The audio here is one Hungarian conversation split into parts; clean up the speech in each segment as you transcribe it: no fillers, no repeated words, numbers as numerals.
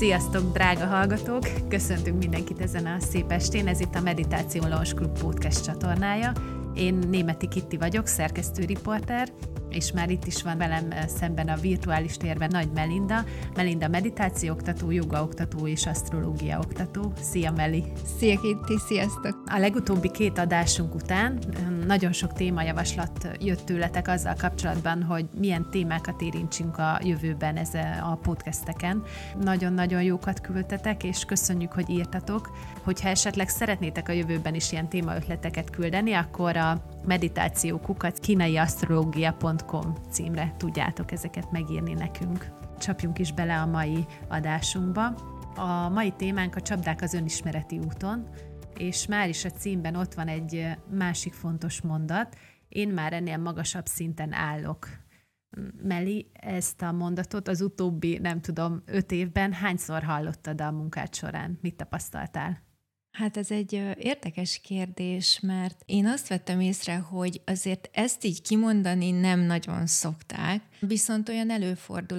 Sziasztok, drága hallgatók! Köszöntünk mindenkit ezen a szép estén, ez itt a Meditáció Lions Club podcast csatornája. Én Németi Kitty vagyok, szerkesztőriporter, és már itt is van velem szemben a virtuális térben Nagy Melinda. Melinda meditációoktató, jogaoktató és asztrológiaoktató. Szia, Meli! Szia, Kitty! Sziasztok! A legutóbbi két adásunk után nagyon sok témajavaslat jött tőletek azzal kapcsolatban, hogy milyen témákat érintsünk a jövőben a podcasteken. Nagyon-nagyon jókat küldtetek, és köszönjük, hogy írtatok. Hogyha esetleg szeretnétek a jövőben is ilyen témaötleteket küldeni, akkor a meditációkukac.kínaiasztrológia.com címre tudjátok ezeket megírni nekünk. Csapjunk is bele a mai adásunkba. A mai témánk a csapdák az önismereti úton, és már is a címben ott van egy másik fontos mondat, én már ennél magasabb szinten állok. Meli, ezt a mondatot az utóbbi, 5 évben hányszor hallottad a munkád során? Mit tapasztaltál? Hát ez egy érdekes kérdés, mert én azt vettem észre, hogy azért ezt így kimondani nem nagyon szokták, viszont olyan előfordul,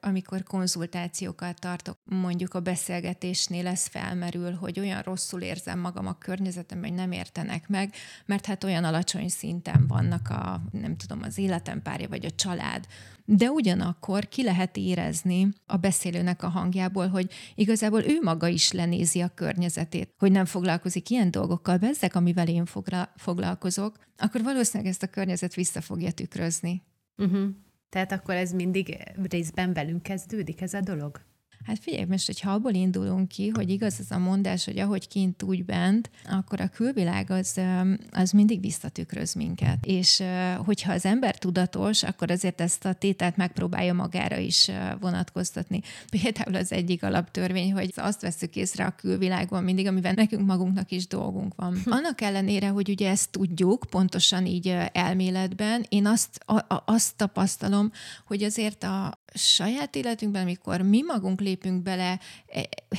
amikor konzultációkat tartok, mondjuk a beszélgetésnél ez felmerül, hogy olyan rosszul érzem magam a környezetemben, hogy nem értenek meg, mert hát olyan alacsony szinten vannak az életem párja vagy a család. De ugyanakkor ki lehet érezni a beszélőnek a hangjából, hogy igazából ő maga is lenézi a környezetét, hogy nem foglalkozik ilyen dolgokkal, bezzeg, amivel én foglalkozok, akkor valószínűleg ezt a környezet vissza fogja tükrözni. Uh-huh. Tehát akkor ez mindig részben velünk kezdődik, ez a dolog? Hát figyelj, most, hogyha abból indulunk ki, hogy igaz ez a mondás, hogy ahogy kint, úgy bent, akkor a külvilág az mindig visszatükröz minket. És hogyha az ember tudatos, akkor azért ezt a tételt megpróbálja magára is vonatkoztatni. Például az egyik alaptörvény, hogy azt veszük észre a külvilágban mindig, amivel nekünk magunknak is dolgunk van. Annak ellenére, hogy ugye ezt tudjuk, pontosan így elméletben, én azt tapasztalom, hogy azért a saját életünkben, amikor mi magunk lépünk bele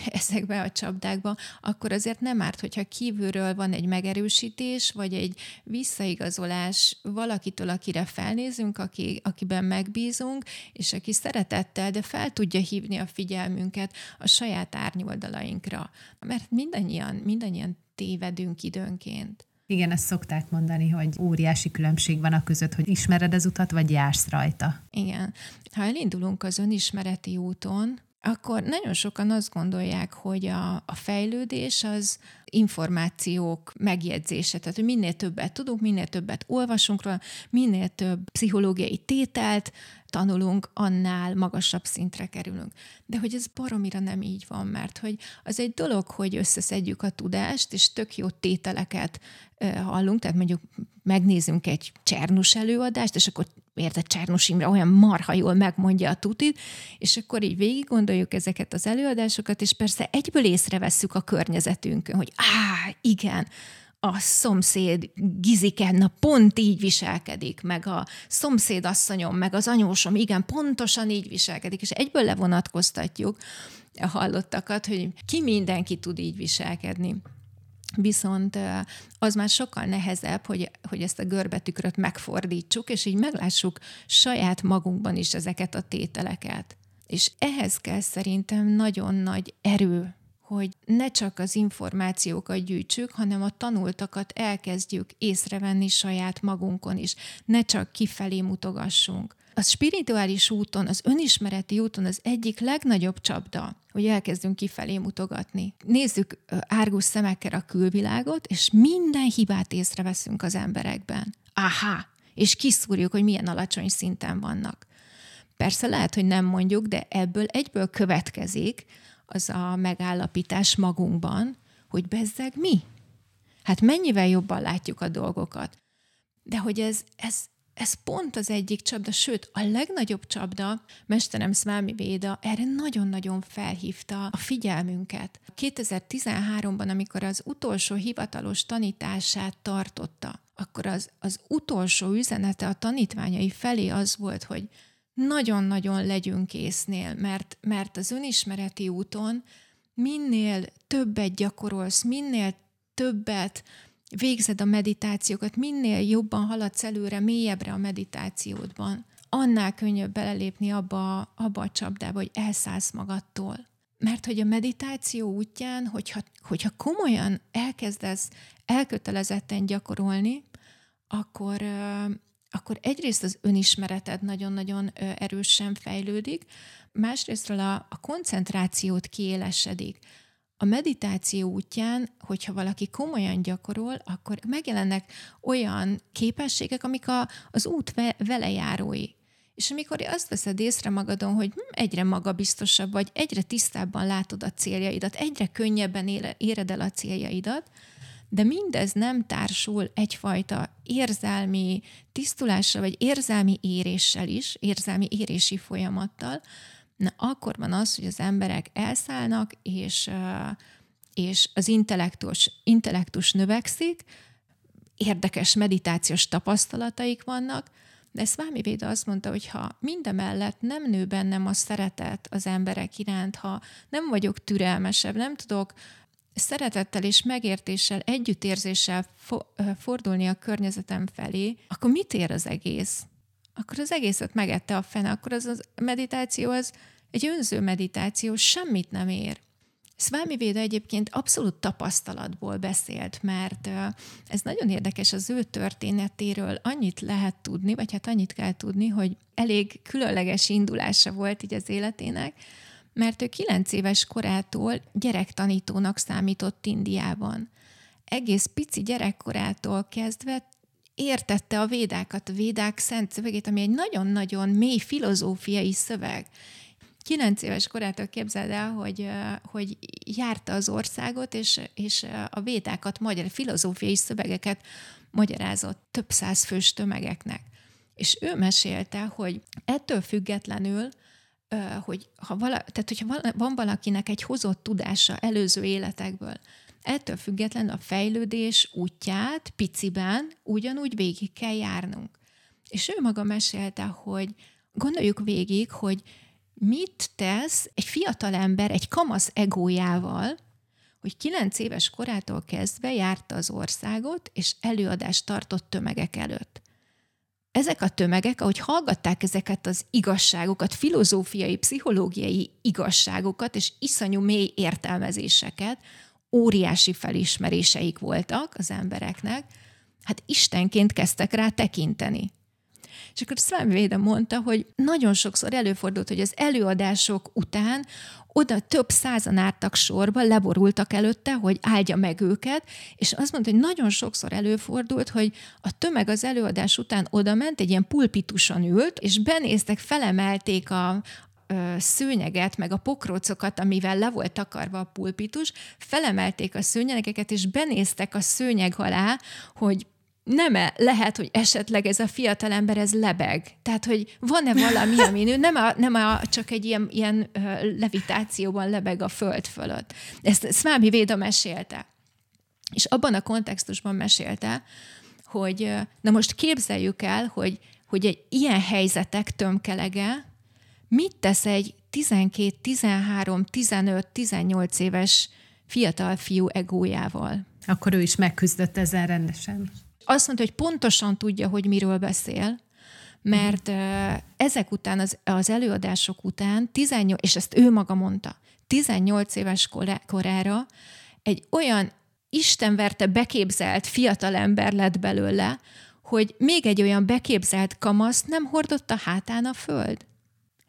ezekbe a csapdákba, akkor azért nem árt, hogyha kívülről van egy megerősítés, vagy egy visszaigazolás valakitől, akire felnézünk, akiben megbízunk, és aki szeretettel, de fel tudja hívni a figyelmünket a saját árnyoldalainkra. Mert mindannyian tévedünk időnként. Igen, ezt szokták mondani, hogy óriási különbség van a között, hogy ismered az utat, vagy jársz rajta. Igen. Ha elindulunk az önismereti úton, akkor nagyon sokan azt gondolják, hogy a fejlődés az információk megjegyzése. Tehát, hogy minél többet tudunk, minél többet olvasunk róla, minél több pszichológiai tételt tanulunk, annál magasabb szintre kerülünk. De hogy ez baromira nem így van, mert hogy az egy dolog, hogy összeszedjük a tudást, és tök jó tételeket hallunk, tehát mondjuk megnézünk egy Csernus előadást, és akkor érted, Csernus Imre olyan marha jól megmondja a tutit, és akkor így végig gondoljuk ezeket az előadásokat, és persze egyből észrevesszük a környezetünkön, hogy igen, a szomszéd Giziken, na pont így viselkedik, meg a szomszédasszonyom, meg az anyósom, igen, pontosan így viselkedik, és egyből levonatkoztatjuk a hallottakat, hogy ki mindenki tud így viselkedni. Viszont az már sokkal nehezebb, hogy ezt a görbetükröt megfordítsuk, és így meglássuk saját magunkban is ezeket a tételeket. És ehhez kell szerintem nagyon nagy erő, hogy ne csak az információkat gyűjtsük, hanem a tanultakat elkezdjük észrevenni saját magunkon is. Ne csak kifelé mutogassunk. A spirituális úton, az önismereti úton az egyik legnagyobb csapda, hogy elkezdünk kifelé mutogatni. Nézzük árgus szemekkel a külvilágot, és minden hibát észreveszünk az emberekben. És kiszúrjuk, hogy milyen alacsony szinten vannak. Persze lehet, hogy nem mondjuk, de ebből egyből következik az a megállapítás magunkban, hogy bezzeg mi? Hát mennyivel jobban látjuk a dolgokat. De hogy ez pont az egyik csapda, sőt, a legnagyobb csapda, mesterem Swami Veda erre nagyon-nagyon felhívta a figyelmünket. 2013-ban, amikor az utolsó hivatalos tanítását tartotta, akkor az utolsó üzenete a tanítványai felé az volt, hogy nagyon-nagyon legyünk észnél, mert az önismereti úton minél többet gyakorolsz, minél többet végzed a meditációkat, minél jobban haladsz előre, mélyebbre a meditációdban, annál könnyebb belelépni abba a csapdába, hogy elszállsz magadtól. Mert hogy a meditáció útján, hogyha komolyan elkezdesz elkötelezetten gyakorolni, akkor egyrészt az önismereted nagyon-nagyon erősen fejlődik, másrésztről a koncentrációt kiélesedik. A meditáció útján, hogyha valaki komolyan gyakorol, akkor megjelennek olyan képességek, amik az út velejárói. És amikor azt veszed észre magadon, hogy egyre magabiztosabb vagy, egyre tisztábban látod a céljaidat, egyre könnyebben éred el a céljaidat, de mindez nem társul egyfajta érzelmi tisztulással, vagy érzelmi éréssel is, érzelmi érési folyamattal, na akkor van az, hogy az emberek elszállnak, és az intellektus növekszik, érdekes meditációs tapasztalataik vannak, de Swami Veda azt mondta, hogy ha mindemellett nem nő bennem a szeretet az emberek iránt, ha nem vagyok türelmesebb, nem tudok szeretettel és megértéssel, együttérzéssel fordulni a környezetem felé, akkor mit ér az egész? Akkor az egészet megette a fene, akkor az a meditáció az egy önző meditáció, semmit nem ér. Swami Veda egyébként abszolút tapasztalatból beszélt, mert ez nagyon érdekes, az ő történetéről annyit lehet tudni, vagy hát annyit kell tudni, hogy elég különleges indulása volt így az életének, mert ő 9 éves korától gyerektanítónak számított Indiában. Egész pici gyerekkorától kezdve értette a védákat, a védák szent szövegét, ami egy nagyon-nagyon mély filozófiai szöveg. 9 éves korától képzeld el, hogy járta az országot, és a védákat, filozófiai szövegeket magyarázott több száz fős tömegeknek. És ő mesélte, hogy ettől függetlenül, hogy hogyha van valakinek egy hozott tudása előző életekből, ettől függetlenül a fejlődés útját piciben ugyanúgy végig kell járnunk. És ő maga mesélte, hogy gondoljuk végig, hogy mit tesz egy fiatalember egy kamasz egójával, hogy 9 éves korától kezdve járta az országot, és előadást tartott tömegek előtt. Ezek a tömegek, ahogy hallgatták ezeket az igazságokat, filozófiai, pszichológiai igazságokat, és iszonyú mély értelmezéseket, óriási felismeréseik voltak az embereknek, hát istenként kezdtek rá tekinteni. És akkor Swami Veda mondta, hogy nagyon sokszor előfordult, hogy az előadások után oda több százan álltak sorba, leborultak előtte, hogy áldja meg őket, és azt mondta, hogy nagyon sokszor előfordult, hogy a tömeg az előadás után oda ment, egy ilyen pulpituson ült, és benéztek, felemelték a szőnyeget, meg a pokrócokat, amivel le volt takarva a pulpitus, felemelték a szőnyegeket, és benéztek a szőnyeg alá, hogy lehet, hogy esetleg ez a fiatalember, ez lebeg. Tehát, hogy van-e valami, ami nő, csak egy ilyen levitációban lebeg a föld fölött. Ezt Swami Veda mesélte. És abban a kontextusban mesélte, hogy na most képzeljük el, hogy egy ilyen helyzetek tömkelege mit tesz egy 12, 13, 15, 18 éves fiatal fiú egójával. Akkor ő is megküzdött ezzel rendesen. Azt mondta, hogy pontosan tudja, hogy miről beszél, mert ezek után, az előadások után, 18, és ezt ő maga mondta, 18 éves korára egy olyan istenverte beképzelt fiatalember lett belőle, hogy még egy olyan beképzelt kamaszt nem hordott a hátán a föld.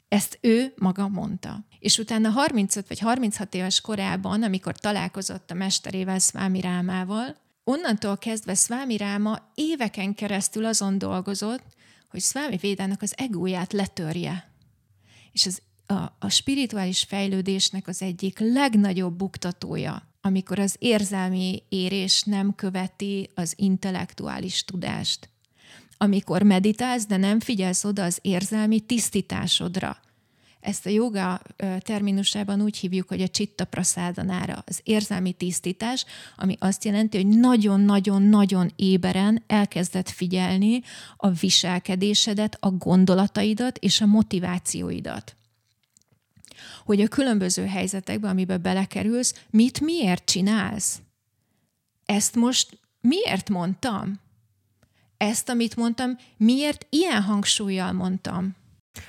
Ezt ő maga mondta. És utána 35 vagy 36 éves korában, amikor találkozott a mesterével, Swami Rámával, onnantól kezdve Swami Ráma éveken keresztül azon dolgozott, hogy Swami Védának az egóját letörje. És a spirituális fejlődésnek az egyik legnagyobb buktatója, amikor az érzelmi érés nem követi az intellektuális tudást. Amikor meditálsz, de nem figyelsz oda az érzelmi tisztításodra. Ezt a joga terminusában úgy hívjuk, hogy a csitta praszádanára, az érzelmi tisztítás, ami azt jelenti, hogy nagyon-nagyon-nagyon éberen elkezded figyelni a viselkedésedet, a gondolataidat és a motivációidat. Hogy a különböző helyzetekben, amiben belekerülsz, mit miért csinálsz? Ezt most miért mondtam? Ezt, amit mondtam, miért ilyen hangsúllyal mondtam?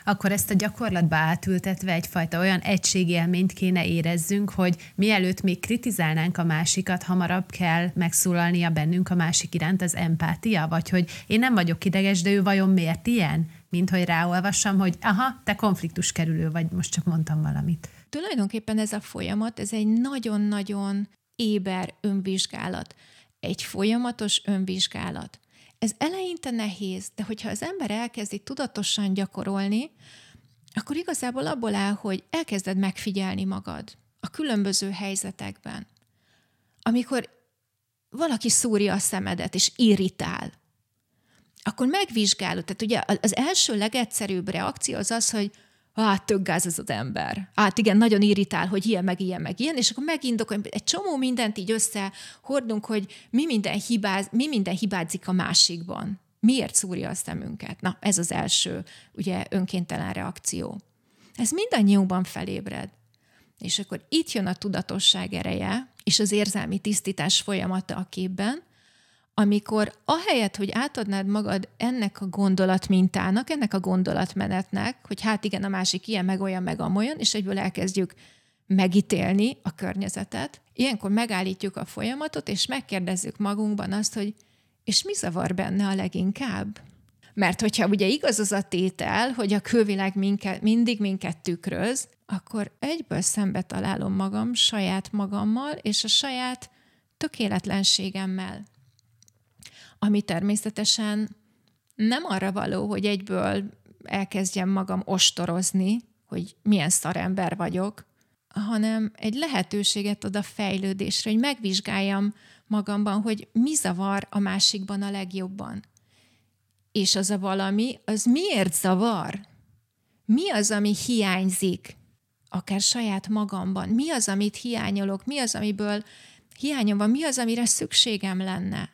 Akkor ezt a gyakorlatba átültetve egyfajta olyan egységélményt kéne érezzünk, hogy mielőtt még kritizálnánk a másikat, hamarabb kell megszólalnia bennünk a másik iránt az empátia, vagy hogy én nem vagyok ideges, de ő vajon miért ilyen? Mint hogy ráolvassam, hogy aha, te konfliktuskerülő vagy, most csak mondtam valamit. Tulajdonképpen ez a folyamat, ez egy nagyon-nagyon éber önvizsgálat. Egy folyamatos önvizsgálat. Ez eleinte nehéz, de hogyha az ember elkezdi tudatosan gyakorolni, akkor igazából abból áll, hogy elkezded megfigyelni magad a különböző helyzetekben. Amikor valaki szúrja a szemedet és irritál, akkor megvizsgálod. Tehát ugye az első legegyszerűbb reakció az az, hogy tök gáz az ember. Igen, nagyon irritál, hogy ilyen, meg ilyen, meg ilyen, és akkor megindokoljuk, egy csomó mindent így összehordunk, hogy mi minden hibázik a másikban. Miért szúrja a szemünket? Na, ez az első, ugye, önkéntelen reakció. Ez mindannyiunkban felébred. És akkor itt jön a tudatosság ereje, és az érzelmi tisztítás folyamata a képben, amikor ahelyett, hogy átadnád magad ennek a gondolatmintának, ennek a gondolatmenetnek, hogy igen, a másik ilyen, meg olyan, meg amolyan, és egyből elkezdjük megítélni a környezetet, ilyenkor megállítjuk a folyamatot, és megkérdezzük magunkban azt, hogy és mi zavar benne a leginkább? Mert hogyha ugye igaz az a tétel, hogy a külvilág mindig minket tükröz, akkor egyből szembe találom magam saját magammal és a saját tökéletlenségemmel. Ami természetesen nem arra való, hogy egyből elkezdjem magam ostorozni, hogy milyen szarember vagyok, hanem egy lehetőséget ad a fejlődésre, hogy megvizsgáljam magamban, hogy mi zavar a másikban a legjobban. És az a valami, az miért zavar? Mi az, ami hiányzik? Akár saját magamban. Mi az, amit hiányolok? Mi az, amiből hiányom van? Mi az, amire szükségem lenne?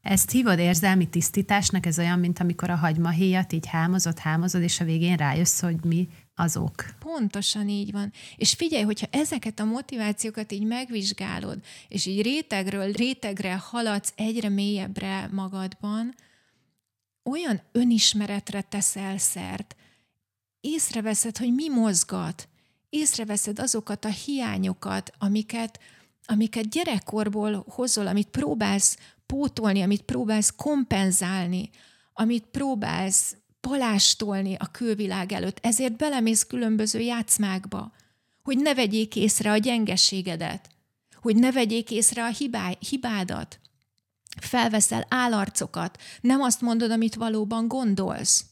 Ezt hívod érzelmi tisztításnak, ez olyan, mint amikor a hagymahéjat így hámozod, és a végén rájössz, hogy mi azok. Pontosan így van. És figyelj, hogyha ezeket a motivációkat így megvizsgálod, és így rétegről rétegre haladsz egyre mélyebbre magadban, olyan önismeretre teszel szert. Észreveszed, hogy mi mozgat. Észreveszed azokat a hiányokat, amiket gyerekkorból hozol, amit próbálsz pótolni, amit próbálsz kompenzálni, amit próbálsz palástolni a külvilág előtt, ezért belemész különböző játszmákba, hogy ne vegyék észre a gyengeségedet, hogy ne vegyék észre a hibádat. Felveszel állarcokat, nem azt mondod, amit valóban gondolsz.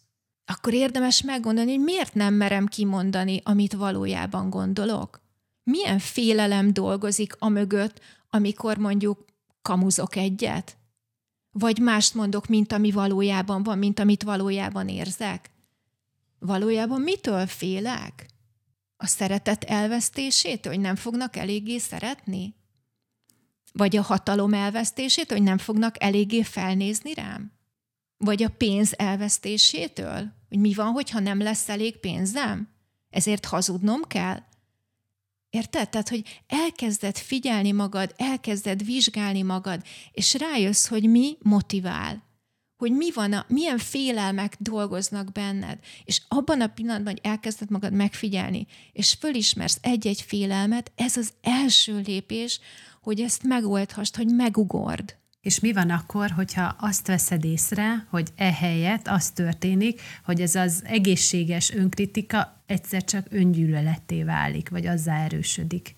Akkor érdemes meggondolni, hogy miért nem merem kimondani, amit valójában gondolok. Milyen félelem dolgozik amögött, amikor mondjuk kamuzok egyet? Vagy mást mondok, mint ami valójában van, mint amit valójában érzek? Valójában mitől félek? A szeretet elvesztésétől, hogy nem fognak eléggé szeretni? Vagy a hatalom elvesztésétől, hogy nem fognak eléggé felnézni rám? Vagy a pénz elvesztésétől, hogy mi van, hogyha nem lesz elég pénzem? Ezért hazudnom kell? Érted? Tehát, hogy elkezded figyelni magad, elkezded vizsgálni magad, és rájössz, hogy mi motivál, hogy mi van, milyen félelmek dolgoznak benned, és abban a pillanatban, hogy elkezded magad megfigyelni, és fölismersz egy-egy félelmet, ez az első lépés, hogy ezt megoldhassd, hogy megugord. És mi van akkor, hogyha azt veszed észre, hogy ehelyett az történik, hogy ez az egészséges önkritika egyszer csak öngyűlöletté válik, vagy azzá erősödik?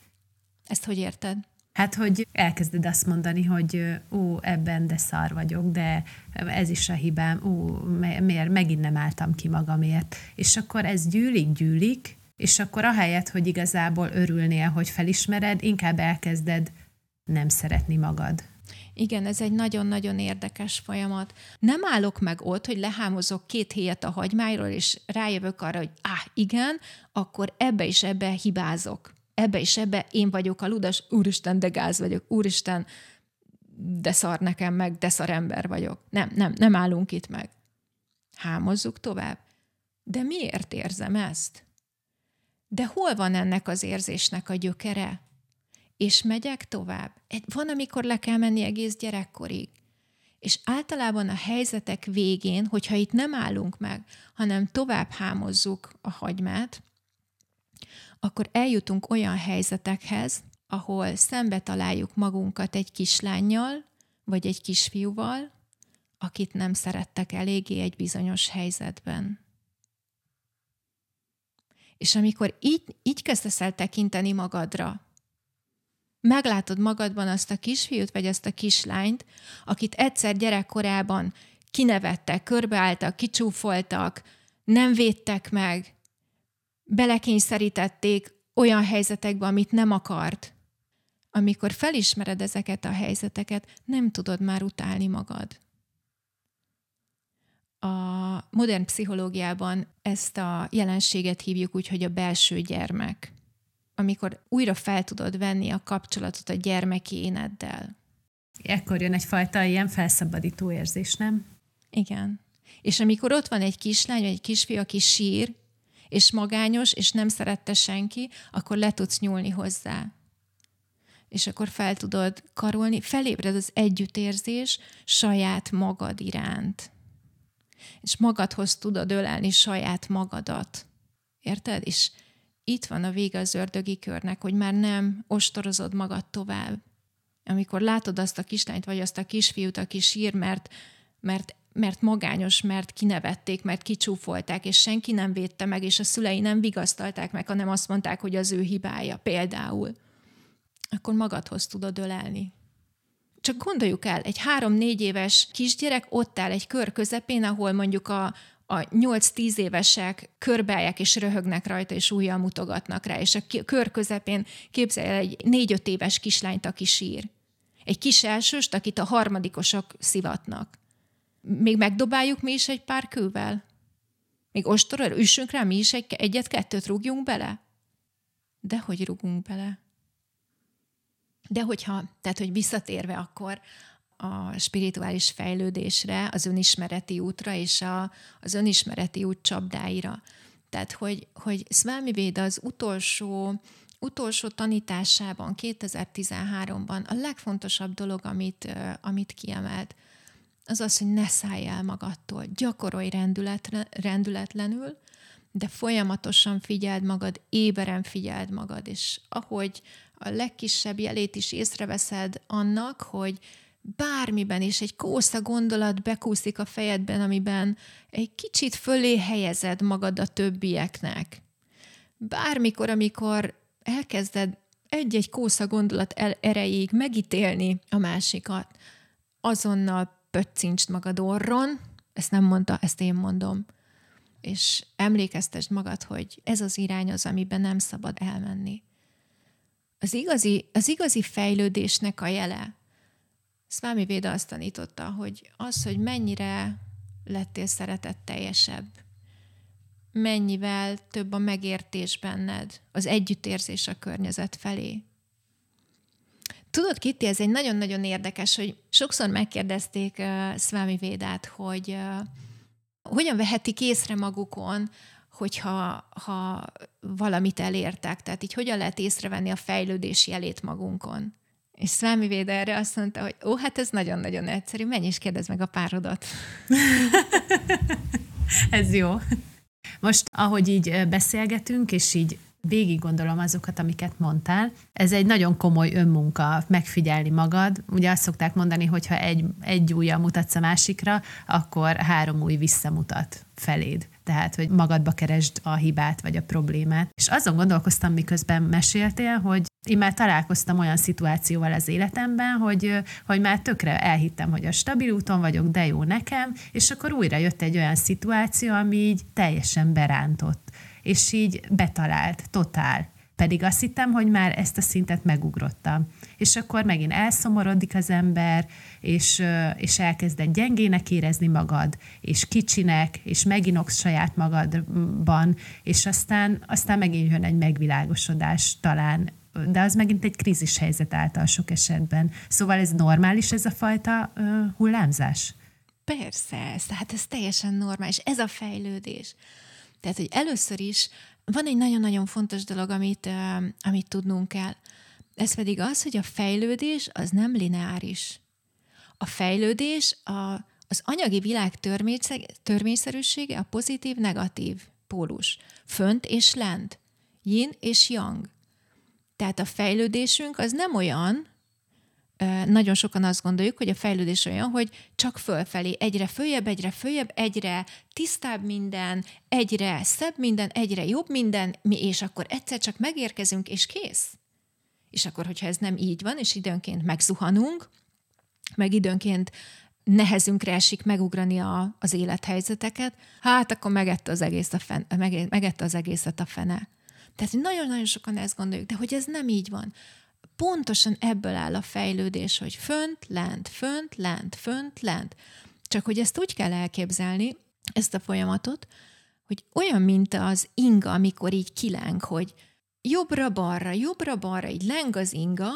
Ezt hogy érted? Hát, hogy elkezded azt mondani, hogy ebben de szar vagyok, de ez is a hibám, miért megint nem álltam ki magamért. És akkor ez gyűlik, és akkor ahelyett, hogy igazából örülnél, hogy felismered, inkább elkezded nem szeretni magad. Igen, ez egy nagyon-nagyon érdekes folyamat. Nem állok meg ott, hogy lehámozok 2 héjat a hagymáról, és rájövök arra, hogy igen, akkor ebbe és ebbe hibázok. Ebbe és ebbe én vagyok a ludas, úristen, de gáz vagyok, úristen, de szar nekem meg, de szar ember vagyok. Nem állunk itt meg. Hámozzuk tovább. De miért érzem ezt? De hol van ennek az érzésnek a gyökere? És megyek tovább. Van, amikor le kell menni egész gyerekkorig. És általában a helyzetek végén, hogyha itt nem állunk meg, hanem tovább hámozzuk a hagymát, akkor eljutunk olyan helyzetekhez, ahol szembe találjuk magunkat egy kislánnyal, vagy egy kisfiúval, akit nem szerettek eléggé egy bizonyos helyzetben. És amikor így kezdesz el tekinteni magadra, meglátod magadban azt a kisfiút, vagy azt a kislányt, akit egyszer gyerekkorában kinevettek, körbeálltak, kicsúfoltak, nem védtek meg, belekényszerítették olyan helyzetekbe, amit nem akart. Amikor felismered ezeket a helyzeteket, nem tudod már utálni magad. A modern pszichológiában ezt a jelenséget hívjuk úgy, hogy a belső gyermek. Amikor újra fel tudod venni a kapcsolatot a gyermeki éneddel. Ekkor jön egyfajta ilyen felszabadító érzés, nem? Igen. És amikor ott van egy kislány, vagy egy kisfiú, aki sír, és magányos, és nem szerette senki, akkor le tudsz nyúlni hozzá. És akkor fel tudod karolni, felébred az együttérzés saját magad iránt. És magadhoz tudod ölelni saját magadat. Érted? És itt van a vége az ördögi körnek, hogy már nem ostorozod magad tovább. Amikor látod azt a kislányt, vagy azt a kisfiút, aki sír, mert magányos, mert kinevették, mert kicsúfolták, és senki nem védte meg, és a szülei nem vigasztalták meg, hanem azt mondták, hogy az ő hibája például. Akkor magadhoz tudod ölelni. Csak gondoljuk el, egy 3-4 éves kisgyerek ott áll egy kör közepén, ahol mondjuk a 8-10 évesek körbeállják és röhögnek rajta, és újjal mutogatnak rá, és a kör közepén képzelj el egy 4-5 éves kislányt, aki sír. Egy kis elsőst, akit a harmadikosok szivatnak. Még megdobáljuk mi is egy pár kővel? Még ostorral üssünk rá, mi is egyet-kettőt rúgjunk bele? Dehogy rúgunk bele. De hogyha, tehát hogy visszatérve akkor a spirituális fejlődésre, az önismereti útra és az önismereti út csapdáira. Tehát, hogy Swami Veda az utolsó tanításában, 2013-ban a legfontosabb dolog, amit kiemelt, az, hogy ne szállj el magadtól. Gyakorolj rendületlenül, de folyamatosan figyeld magad, éberen figyeld magad, és ahogy a legkisebb jelét is észreveszed annak, hogy bármiben is egy kósza gondolat bekúszik a fejedben, amiben egy kicsit fölé helyezed magad a többieknek. Bármikor, amikor elkezded egy-egy kósza gondolat erejéig megítélni a másikat, azonnal pöccintsd magad orron, ezt nem mondta, ezt én mondom, és emlékeztesd magad, hogy ez az irány az, amiben nem szabad elmenni. Az igazi fejlődésnek a jele. Swami Veda azt tanította, hogy az, hogy mennyire lettél szeretetteljesebb, mennyivel több a megértés benned, az együttérzés a környezet felé. Tudod, Kitty, ez egy nagyon-nagyon érdekes, hogy sokszor megkérdezték Swami Védát, hogy hogyan vehetik észre magukon, hogyha valamit elértek. Tehát így hogyan lehet észrevenni a fejlődés jelét magunkon. És Swami Veda erre azt mondta, hogy hát ez nagyon-nagyon egyszerű, menj és kérdezd meg a párodat. Ez jó. Most, ahogy így beszélgetünk, és így végig gondolom azokat, amiket mondtál, ez egy nagyon komoly önmunka, megfigyelni magad. Ugye azt szokták mondani, hogyha egy ujjal mutatsz a másikra, akkor 3 ujj visszamutat feléd. Tehát, hogy magadba keresd a hibát, vagy a problémát. És azon gondolkoztam, miközben meséltél, hogy én már találkoztam olyan szituációval az életemben, hogy már tökre elhittem, hogy a stabil úton vagyok, de jó nekem, és akkor újra jött egy olyan szituáció, ami így teljesen berántott. És így betalált, totál. Pedig azt hittem, hogy már ezt a szintet megugrottam. És akkor megint elszomorodik az ember, és elkezded gyengének érezni magad, és kicsinek, és meginoksz saját magadban, és aztán megint jön egy megvilágosodás talán, de az megint egy krízis helyzet által sok esetben. Szóval ez normális, ez a fajta hullámzás? Persze, hát ez teljesen normális, ez a fejlődés. Tehát, hogy először is van egy nagyon-nagyon fontos dolog, amit tudnunk kell. Ez pedig az, hogy a fejlődés az nem lineáris. a fejlődés, az anyagi világ törvényszerűsége a pozitív-negatív pólus. Fönt és lent. Yin és yang. Tehát a fejlődésünk az nem olyan, nagyon sokan azt gondoljuk, hogy a fejlődés olyan, hogy csak fölfelé, egyre följebb, egyre tisztább minden, egyre szebb minden, egyre jobb minden, és akkor egyszer csak megérkezünk, és kész. És akkor, hogyha ez nem így van, és időnként megzuhanunk, meg időnként nehezünkre esik megugrani az élethelyzeteket, hát akkor megette az egészet a fene. Tehát nagyon-nagyon sokan ezt gondoljuk, de hogy ez nem így van. Pontosan ebből áll a fejlődés, hogy fönt, lent, fönt, lent, fönt, lent. Csak hogy ezt úgy kell elképzelni, ezt a folyamatot, hogy olyan, mint az inga, amikor így kileng, hogy jobbra-balra, így leng az inga,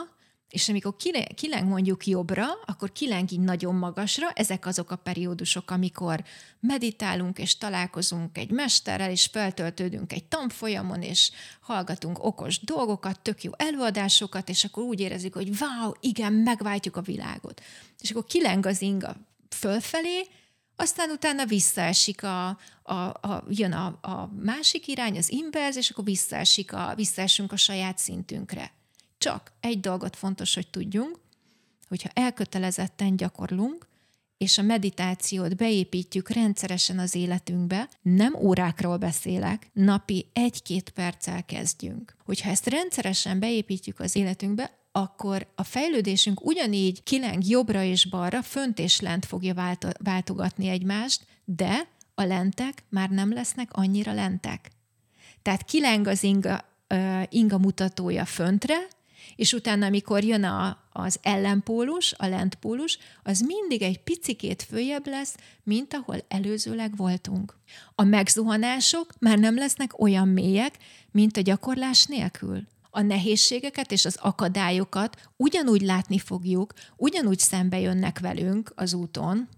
és amikor kileng mondjuk jobbra, akkor kileng így nagyon magasra, ezek azok a periódusok, amikor meditálunk és találkozunk egy mesterrel, és feltöltődünk egy tanfolyamon, és hallgatunk okos dolgokat, tök jó előadásokat, és akkor úgy érezzük, hogy wow, igen, megváltjuk a világot. És akkor kileng az inga fölfelé, aztán utána visszaesik, jön a másik irány, az inverz, és akkor visszaesünk a saját szintünkre. Csak egy dolgot fontos, hogy tudjunk, hogyha elkötelezetten gyakorlunk, és a meditációt beépítjük rendszeresen az életünkbe, nem órákról beszélek, napi 1-2 perccel kezdjünk. Hogyha ezt rendszeresen beépítjük az életünkbe, akkor a fejlődésünk ugyanígy kileng jobbra és balra, fönt és lent fogja váltogatni egymást, de a lentek már nem lesznek annyira lentek. Tehát kileng az inga mutatója föntre, és utána, amikor jön az ellenpólus, a lentpólus, az mindig egy picikét följebb lesz, mint ahol előzőleg voltunk. A megzuhanások már nem lesznek olyan mélyek, mint a gyakorlás nélkül. A nehézségeket és az akadályokat ugyanúgy látni fogjuk, ugyanúgy szembe jönnek velünk az úton,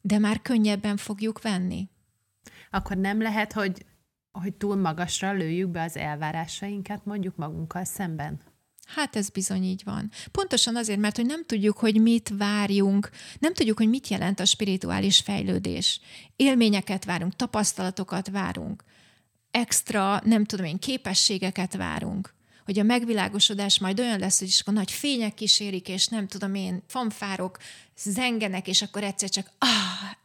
de már könnyebben fogjuk venni. Akkor nem lehet, hogy túl magasra lőjük be az elvárásainkat mondjuk magunkkal szemben? Hát ez bizony így van. Pontosan azért, mert hogy nem tudjuk, hogy mit várjunk, nem tudjuk, hogy mit jelent a spirituális fejlődés. Élményeket várunk, tapasztalatokat várunk, extra, képességeket várunk. Hogy a megvilágosodás majd olyan lesz, hogy is akkor nagy fények kísérik, és fanfárok zengenek, és akkor egyszer csak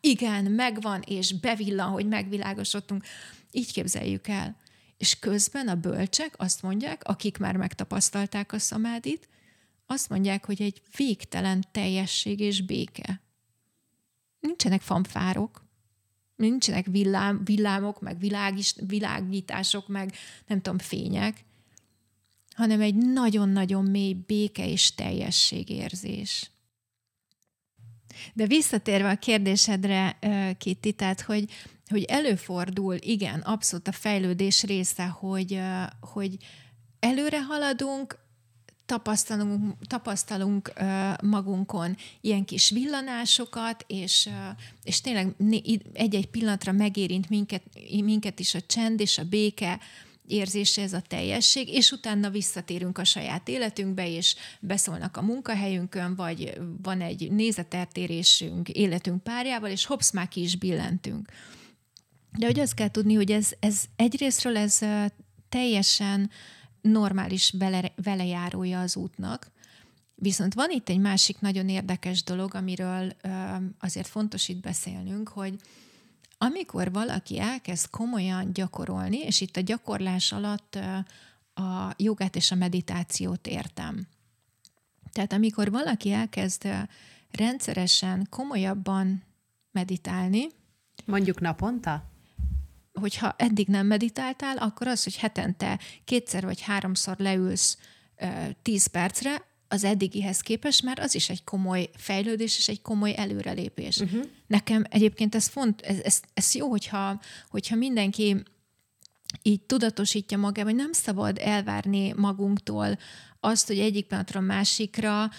igen, megvan, és bevillan, hogy megvilágosodtunk. Így képzeljük el. És közben a bölcsek azt mondják, akik már megtapasztalták a szamádit, azt mondják, hogy egy végtelen teljesség és béke. Nincsenek fanfárok, nincsenek villámok, meg világítások, meg fények, hanem egy nagyon-nagyon mély béke és teljességérzés. De visszatérve a kérdésedre, Kitty, tehát, hogy előfordul, igen, abszolút a fejlődés része, hogy előre haladunk, tapasztalunk magunkon ilyen kis villanásokat, és tényleg egy-egy pillanatra megérint minket is a csend és a béke érzése, ez a teljesség, és utána visszatérünk a saját életünkbe, és beszólnak a munkahelyünkön, vagy van egy nézeteltérésünk életünk párjával, és hopsz, már ki is billentünk. De hogy azt kell tudni, hogy ez egyrésztről ez teljesen normális velejárója az útnak, viszont van itt egy másik nagyon érdekes dolog, amiről azért fontos itt beszélnünk, hogy amikor valaki elkezd komolyan gyakorolni, és itt a gyakorlás alatt a jogát és a meditációt értem. Tehát amikor valaki elkezd rendszeresen, komolyabban meditálni, mondjuk naponta? Hogyha eddig nem meditáltál, akkor az, hogy hetente 2-szer vagy 3-szor leülsz 10 percre, az eddigihez képest már az is egy komoly fejlődés és egy komoly előrelépés. Uh-huh. Nekem egyébként ez jó, hogyha mindenki így tudatosítja magában, hogy nem szabad elvárni magunktól azt, hogy egyik pillanatra másikra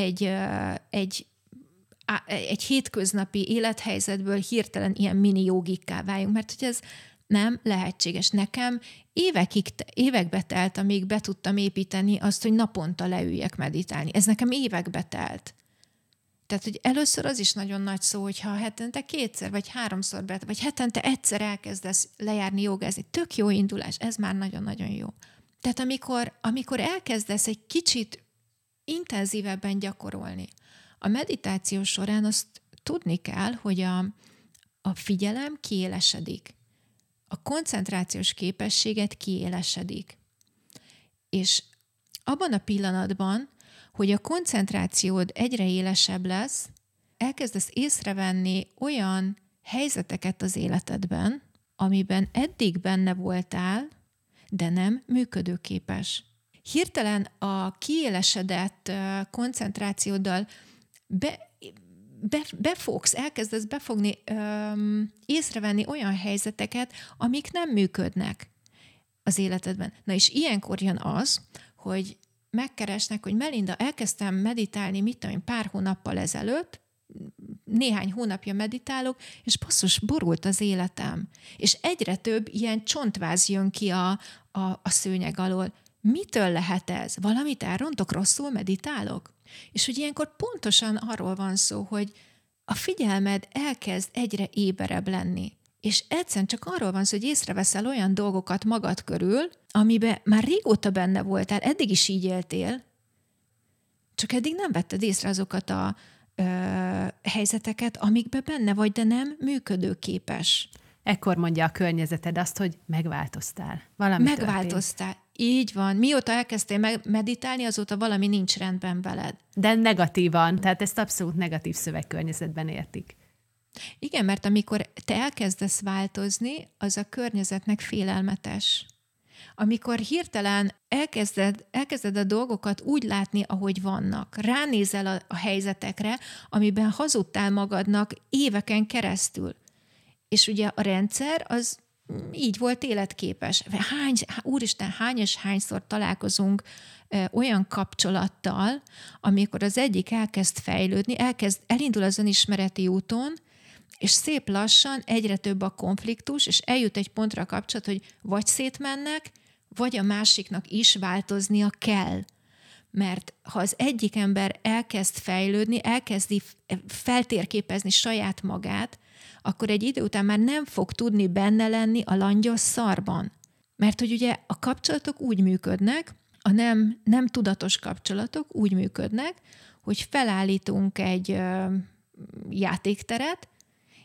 egy hétköznapi élethelyzetből hirtelen ilyen mini jogikká váljunk, mert hogy ez nem lehetséges. Nekem évekbe telt, amíg be tudtam építeni azt, hogy naponta leüljek meditálni. Ez nekem évekbe telt. Tehát, hogy először az is nagyon nagy szó, hogyha hetente kétszer, vagy háromszor, vagy hetente egyszer elkezdesz lejárni, jogázni. Tök jó indulás, ez már nagyon-nagyon jó. Tehát amikor elkezdesz egy kicsit intenzívebben gyakorolni, a meditáció során azt tudni kell, hogy a figyelem kiélesedik. A koncentrációs képességet kiélesedik. És abban a pillanatban, hogy a koncentrációd egyre élesebb lesz, elkezdesz észrevenni olyan helyzeteket az életedben, amiben eddig benne voltál, de nem működőképes. Hirtelen a kiélesedett koncentrációddal elkezdesz befogni, észrevenni olyan helyzeteket, amik nem működnek az életedben. Na és ilyenkor jön az, hogy megkeresnek, hogy Melinda, elkezdtem meditálni, mit tudom én, pár hónappal ezelőtt, néhány hónapja meditálok, és basszus, borult az életem. És egyre több ilyen csontváz jön ki a szőnyeg alól. Mitől lehet ez? Valamit elrontok, rosszul meditálok? És hogy ilyenkor pontosan arról van szó, hogy a figyelmed elkezd egyre éberebb lenni. És egyszerűen csak arról van szó, hogy észreveszel olyan dolgokat magad körül, amiben már régóta benne voltál, eddig is így éltél, csak eddig nem vetted észre azokat a helyzeteket, amikben benne vagy, de nem működőképes. Ekkor mondja a környezeted azt, hogy megváltoztál. Valami megváltoztál. Történt. Így van. Mióta elkezdtél meditálni, azóta valami nincs rendben veled. De negatívan, tehát ezt abszolút negatív szövegkörnyezetben értik. Igen, mert amikor te elkezdesz változni, az a környezetnek félelmetes. Amikor hirtelen elkezded a dolgokat úgy látni, ahogy vannak. Ránézel a helyzetekre, amiben hazudtál magadnak éveken keresztül. És ugye a rendszer az így volt életképes. Úristen, hány és hányszor találkozunk olyan kapcsolattal, amikor az egyik elkezd fejlődni, elindul az önismereti úton, és szép lassan egyre több a konfliktus, és eljut egy pontra a kapcsolat, hogy vagy szétmennek, vagy a másiknak is változnia kell. Mert ha az egyik ember elkezd fejlődni, elkezdi feltérképezni saját magát, akkor egy idő után már nem fog tudni benne lenni a langyos szarban. Mert hogy ugye a kapcsolatok úgy működnek, a nem tudatos kapcsolatok úgy működnek, hogy felállítunk egy játékteret,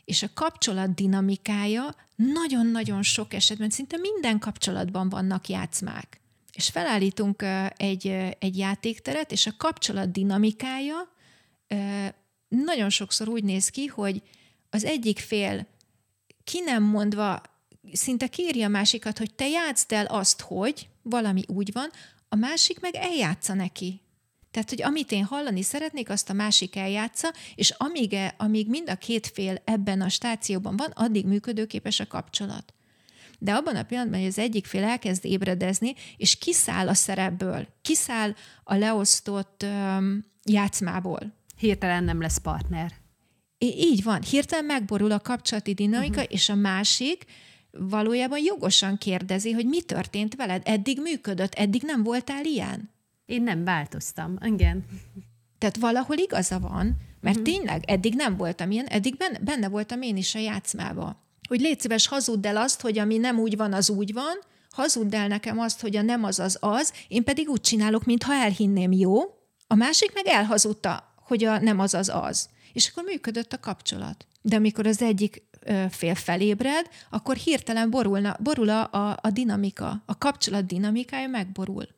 és a kapcsolat dinamikája nagyon-nagyon sok esetben, szinte minden kapcsolatban vannak játszmák. És felállítunk egy játékteret, és a kapcsolat dinamikája nagyon sokszor úgy néz ki, hogy az egyik fél ki nem mondva szinte kéri a másikat, hogy te játszd el azt, hogy valami úgy van, a másik meg eljátsza neki. Tehát, hogy amit én hallani szeretnék, azt a másik eljátsza, és amíg mind a két fél ebben a stációban van, addig működőképes a kapcsolat. De abban a pillanatban, hogy az egyik fél elkezd ébredezni, és kiszáll a szerepből, kiszáll a leosztott játszmából. Hirtelen nem lesz partner. Így van. Hirtelen megborul a kapcsolati dinamika, és a másik valójában jogosan kérdezi, hogy mi történt veled? Eddig működött, eddig nem voltál ilyen? Én nem változtam, igen. Tehát valahol igaza van, mert tényleg eddig nem voltam ilyen, eddig benne voltam én is a játszmába. Hogy légy szíves, hazudd el azt, hogy ami nem úgy van, az úgy van, hazudd el nekem azt, hogy a nem az az az, én pedig úgy csinálok, mintha elhinném, jó? A másik meg elhazudta, hogy a nem az az az. És akkor működött a kapcsolat. De amikor az egyik fél felébred, akkor hirtelen borul a dinamika, a kapcsolat dinamikája megborul.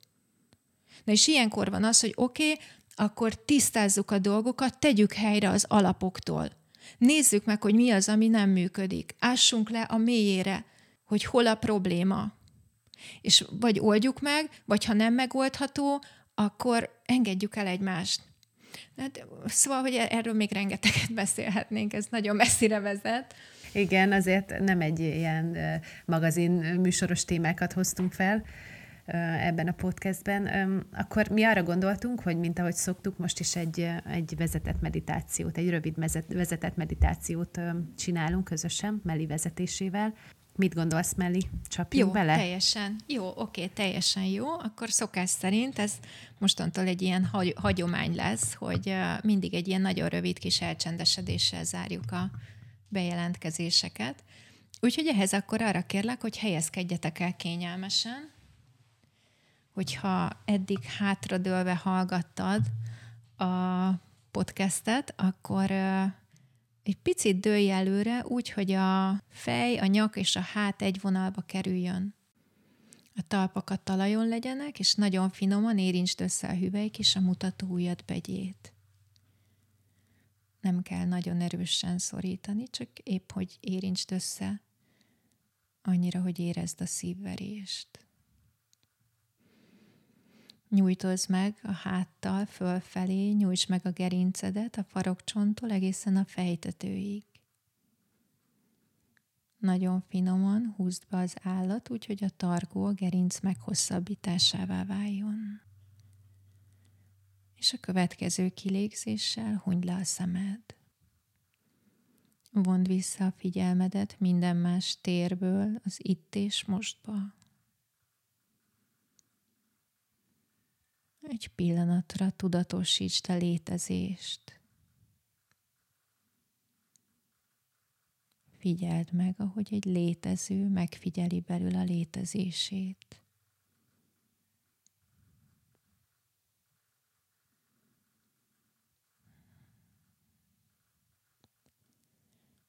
Na és ilyenkor van az, hogy oké, akkor tisztázzuk a dolgokat, tegyük helyre az alapoktól. Nézzük meg, hogy mi az, ami nem működik. Ássunk le a mélyére, hogy hol a probléma. És vagy oldjuk meg, vagy ha nem megoldható, akkor engedjük el egymást. Hát, szóval, hogy erről még rengeteget beszélhetnénk, ez nagyon messzire vezet. Igen, azért nem egy ilyen magazin műsoros témákat hoztunk fel ebben a podcastben. Akkor mi arra gondoltunk, hogy mint ahogy szoktuk, most is egy vezetett meditációt, egy rövid vezetett meditációt csinálunk közösen Meli vezetésével. Mit gondolsz, Meli? Csapjunk bele? Jó, teljesen. Jó, oké, teljesen jó. Akkor szokás szerint ez mostantól egy ilyen hagyomány lesz, hogy mindig egy ilyen nagyon rövid kis elcsendesedéssel zárjuk a bejelentkezéseket. Úgyhogy ehhez akkor arra kérlek, hogy helyezkedjetek el kényelmesen, hogyha eddig hátradőlve hallgattad a podcastet, akkor egy picit dőlj előre úgy, hogy a fej, a nyak és a hát egy vonalba kerüljön. A talpak a talajon legyenek, és nagyon finoman érintsd össze a hüvelyk és a mutató ujjad begyét. Nem kell nagyon erősen szorítani, csak épp, hogy érintsd össze annyira, hogy érezd a szívverést. Nyújtózz meg a háttal fölfelé, nyújtsd meg a gerincedet a farokcsonttól egészen a fejtetőig. Nagyon finoman húzd be az állat, úgyhogy a targó a gerinc meghosszabbításává váljon. És a következő kilégzéssel hunyd le a szemed. Vond vissza a figyelmedet minden más térből az itt és mostba. Egy pillanatra tudatosítsd a létezést. Figyeld meg, ahogy egy létező megfigyeli belül a létezését.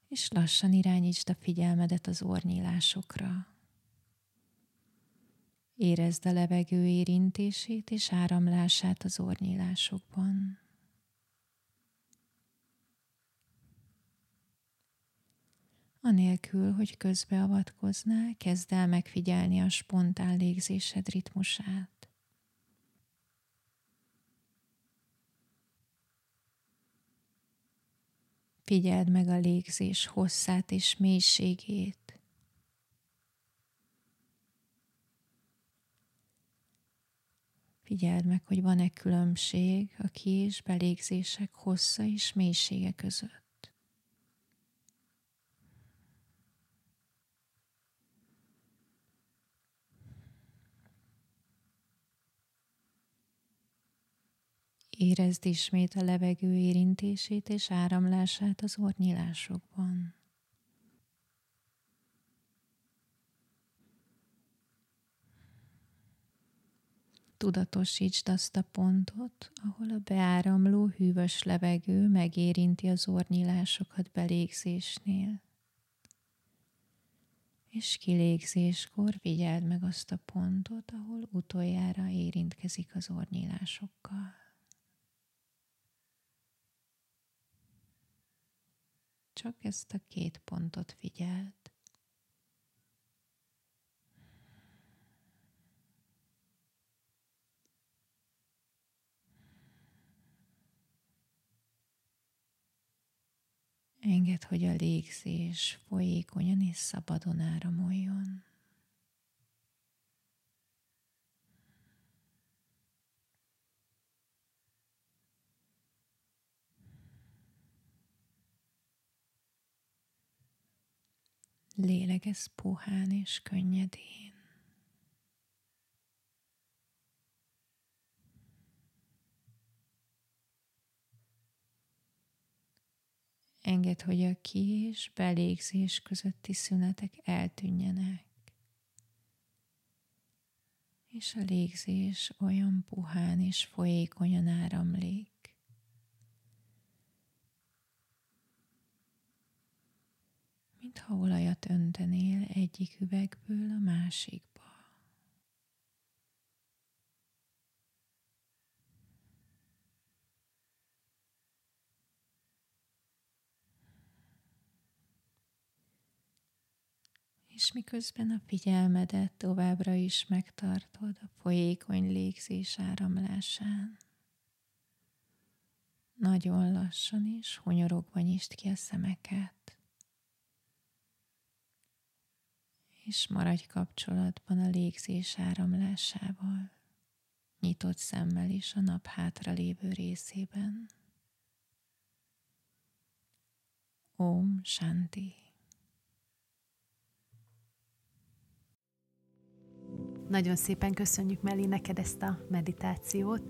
És lassan irányítsd a figyelmedet az orrnyílásokra. Érezd a levegő érintését és áramlását az orrnyílásokban. Anélkül, hogy közbeavatkoznál, kezd el megfigyelni a spontán légzésed ritmusát. Figyeld meg a légzés hosszát és mélységét. Figyeld meg, hogy van-e különbség a ki- és belégzések hossza és mélysége között. Érezd ismét a levegő érintését és áramlását az orrnyílásokban. Tudatosítsd azt a pontot, ahol a beáramló hűvös levegő megérinti az orrnyílásokat belégzésnél. És kilégzéskor figyeld meg azt a pontot, ahol utoljára érintkezik az orrnyílásokkal. Csak ezt a két pontot figyeld. Engedd, hogy a légzés folyékonyan és szabadon áramoljon. Lélegezz puhán és könnyedén. Engedd, hogy a ki- és belégzés közötti szünetek eltűnjenek. És a légzés olyan puhán és folyékonyan áramlik. Mintha olajat öntenél egyik üvegből a másikba. És miközben a figyelmedet továbbra is megtartod a folyékony légzés áramlásán. Nagyon lassan és hunyorogva nyisd ki a szemeket. És maradj kapcsolatban a légzés áramlásával, nyitott szemmel is a nap hátra lévő részében. Om Shanti. Nagyon szépen köszönjük, Meli, neked ezt a meditációt.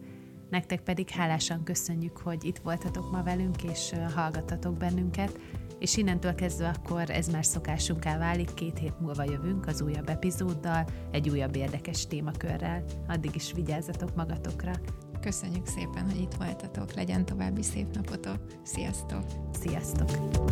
Nektek pedig hálásan köszönjük, hogy itt voltatok ma velünk, és hallgattatok bennünket. És innentől kezdve akkor ez már szokásunká válik, 2 hét múlva jövünk az újabb epizóddal, egy újabb érdekes témakörrel. Addig is vigyázzatok magatokra. Köszönjük szépen, hogy itt voltatok. Legyen további szép napotok. Sziasztok! Sziasztok!